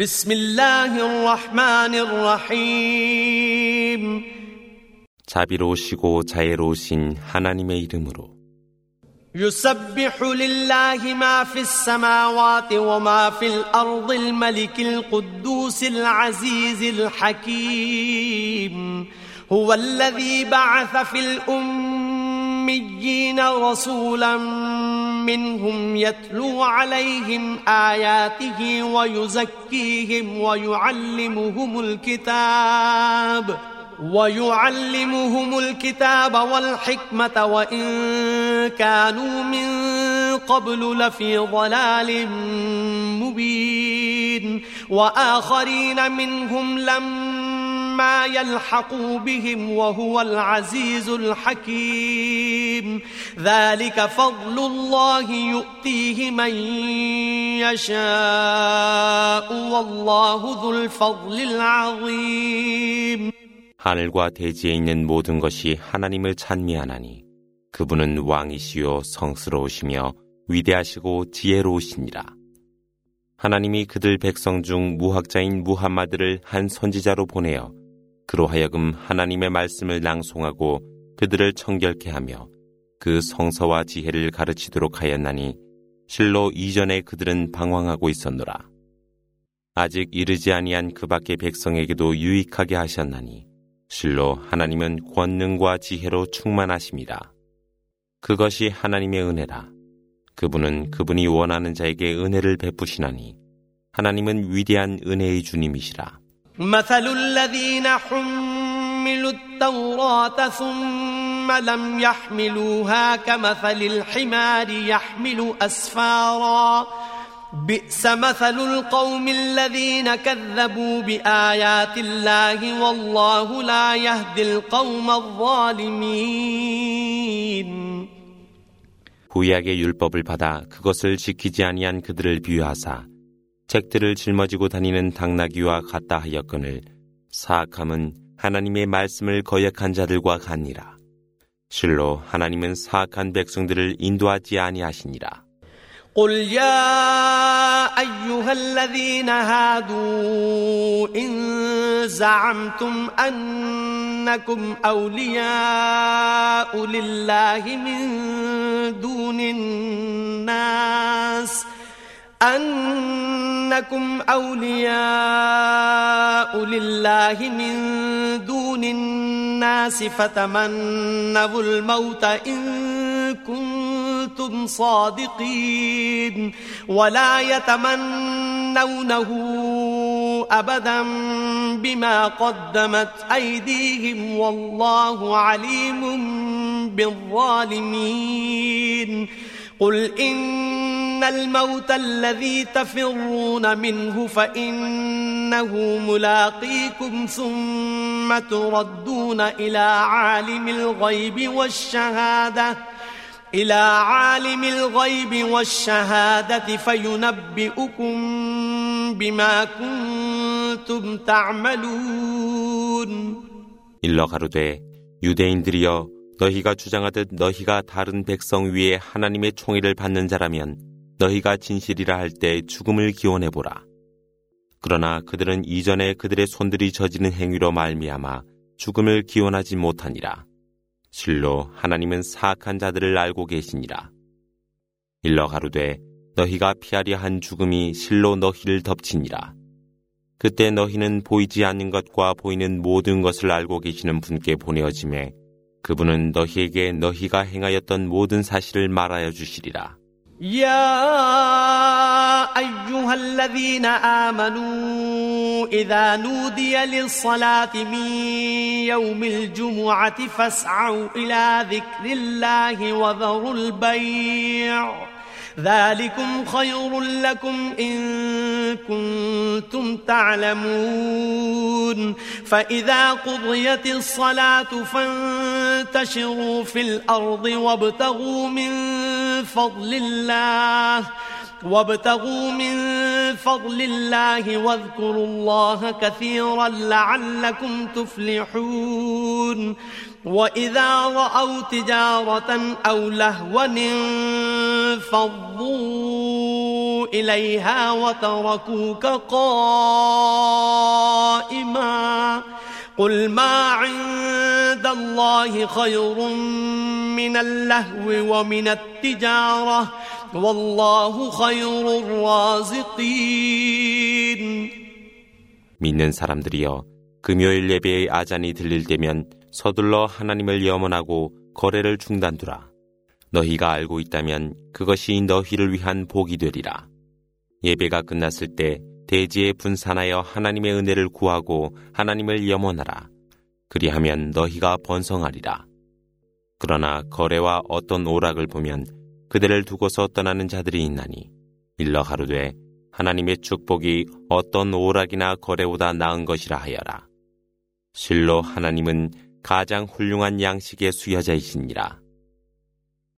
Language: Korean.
بسم الله الرحمن الرحيم 자비로우시고 자애로우신 하나님의 이름으로 يسبح لله ما في السماوات وما في الأرض الملك القدوس العزيز الحكيم هو الذي بعث في الأميين رسولا منهم يتلو عليهم آياته ويزكيهم ويعلمهم الكتاب والحكمة وإن كانوا من قبل لفي ضلال مبين وآخرين منهم لما يلحقوا بهم وهو العزيز الحكيم ذلك فضل الله يؤتيه من يشاء والله ذو الفضل العظيم 하늘과 대지에 있는 모든 것이 하나님을 찬미하나니 그분은 왕이시요 성스러우시며 위대하시고 지혜로우시니라. 하나님이 그들 백성 중 무학자인 무함마드를 한 선지자로 보내어 그로 하여금 하나님의 말씀을 낭송하고 그들을 청결케 하며 그 성서와 지혜를 가르치도록 하였나니 실로 이전에 그들은 방황하고 있었노라. 아직 이르지 아니한 그밖에 백성에게도 유익하게 하셨나니 실로 하나님은 권능과 지혜로 충만하십니다. 그것이 하나님의 은혜라. 그분은 그분이 원하는 자에게 은혜를 베푸시나니 하나님은 위대한 은혜의 주님이시라. مثل الذين حملوا التوراة ثم لم يحملوها كمثل الحمار يحمل أسفارا بئس مثل القوم الذين كذبوا بآيات الله والله لا يهدي القوم الظالمين 구약의 율법을 받아 그것을 지키지 아니한 그들을 비유하사 책들을 짊어지고 다니는 당나귀와 같다 하였거늘 사악함은 하나님의 말씀을 거역한 자들과 같니라. 실로 하나님은 사악한 백성들을 인도하지 아니하시니라. قل يا أيها الذين هادوا إن زعمتم أنكم أولياء لله من دون الناس أنكم أولياء لله من دون الناس فتمنوا الموت إن كنتم صادقين ولا يتمنونه أبدا بما قدمت أيديهم والله عليم بالظالمين قل إن الموت الذي تفرون منه فإنه ملاقيكم ثم تردون إلى عالم الغيب والشهادة فينبئكم بما كنتم تعملون 일러 가로되 유대인들이여 너희가 주장하듯 너희가 다른 백성 위에 하나님의 총애를 받는 자라면 너희가 진실이라 할 때 죽음을 기원해보라. 그러나 그들은 이전에 그들의 손들이 저지른 행위로 말미암아 죽음을 기원하지 못하니라. 실로 하나님은 사악한 자들을 알고 계시니라. 일러 가로되 너희가 피하려 한 죽음이 실로 너희를 덮치니라. 그때 너희는 보이지 않는 것과 보이는 모든 것을 알고 계시는 분께 보내어지매 그분은 너희에게 너희가 행하였던 모든 사실을 말하여 주시리라. 야 아이유할라디나 아마누 이다 누디야 릴살라티 미 요밀 주무아티 파스아우 일라 디크릴라히 와다룰 바이어 ذلكم خير لكم إن كنتم تعلمون فإذا قضيت الصلاة فانتشروا في الأرض وابتغوا من فضل الله واذكروا الله كثيرا لعلكم تفلحون وإذا رأوا تجارة أو لهوا فضوا إليها وتركوك قائما قل ما عند الله خير من اللهو ومن التجارة والله خير الرازقين 믿는 사람들이여, 금요일 예배의 아잔이 들릴 때면 서둘러 하나님을 염원하고 거래를 중단두라. 너희가 알고 있다면 그것이 너희를 위한 복이 되리라. 예배가 끝났을 때 대지에 분산하여 하나님의 은혜를 구하고 하나님을 염원하라. 그리하면 너희가 번성하리라. 그러나 거래와 어떤 오락을 보면 그대를 두고서 떠나는 자들이 있나니, 일러 가로되 하나님의 축복이 어떤 오락이나 거래보다 나은 것이라 하여라. 실로 하나님은 가장 훌륭한 양식의 수여자이시니라.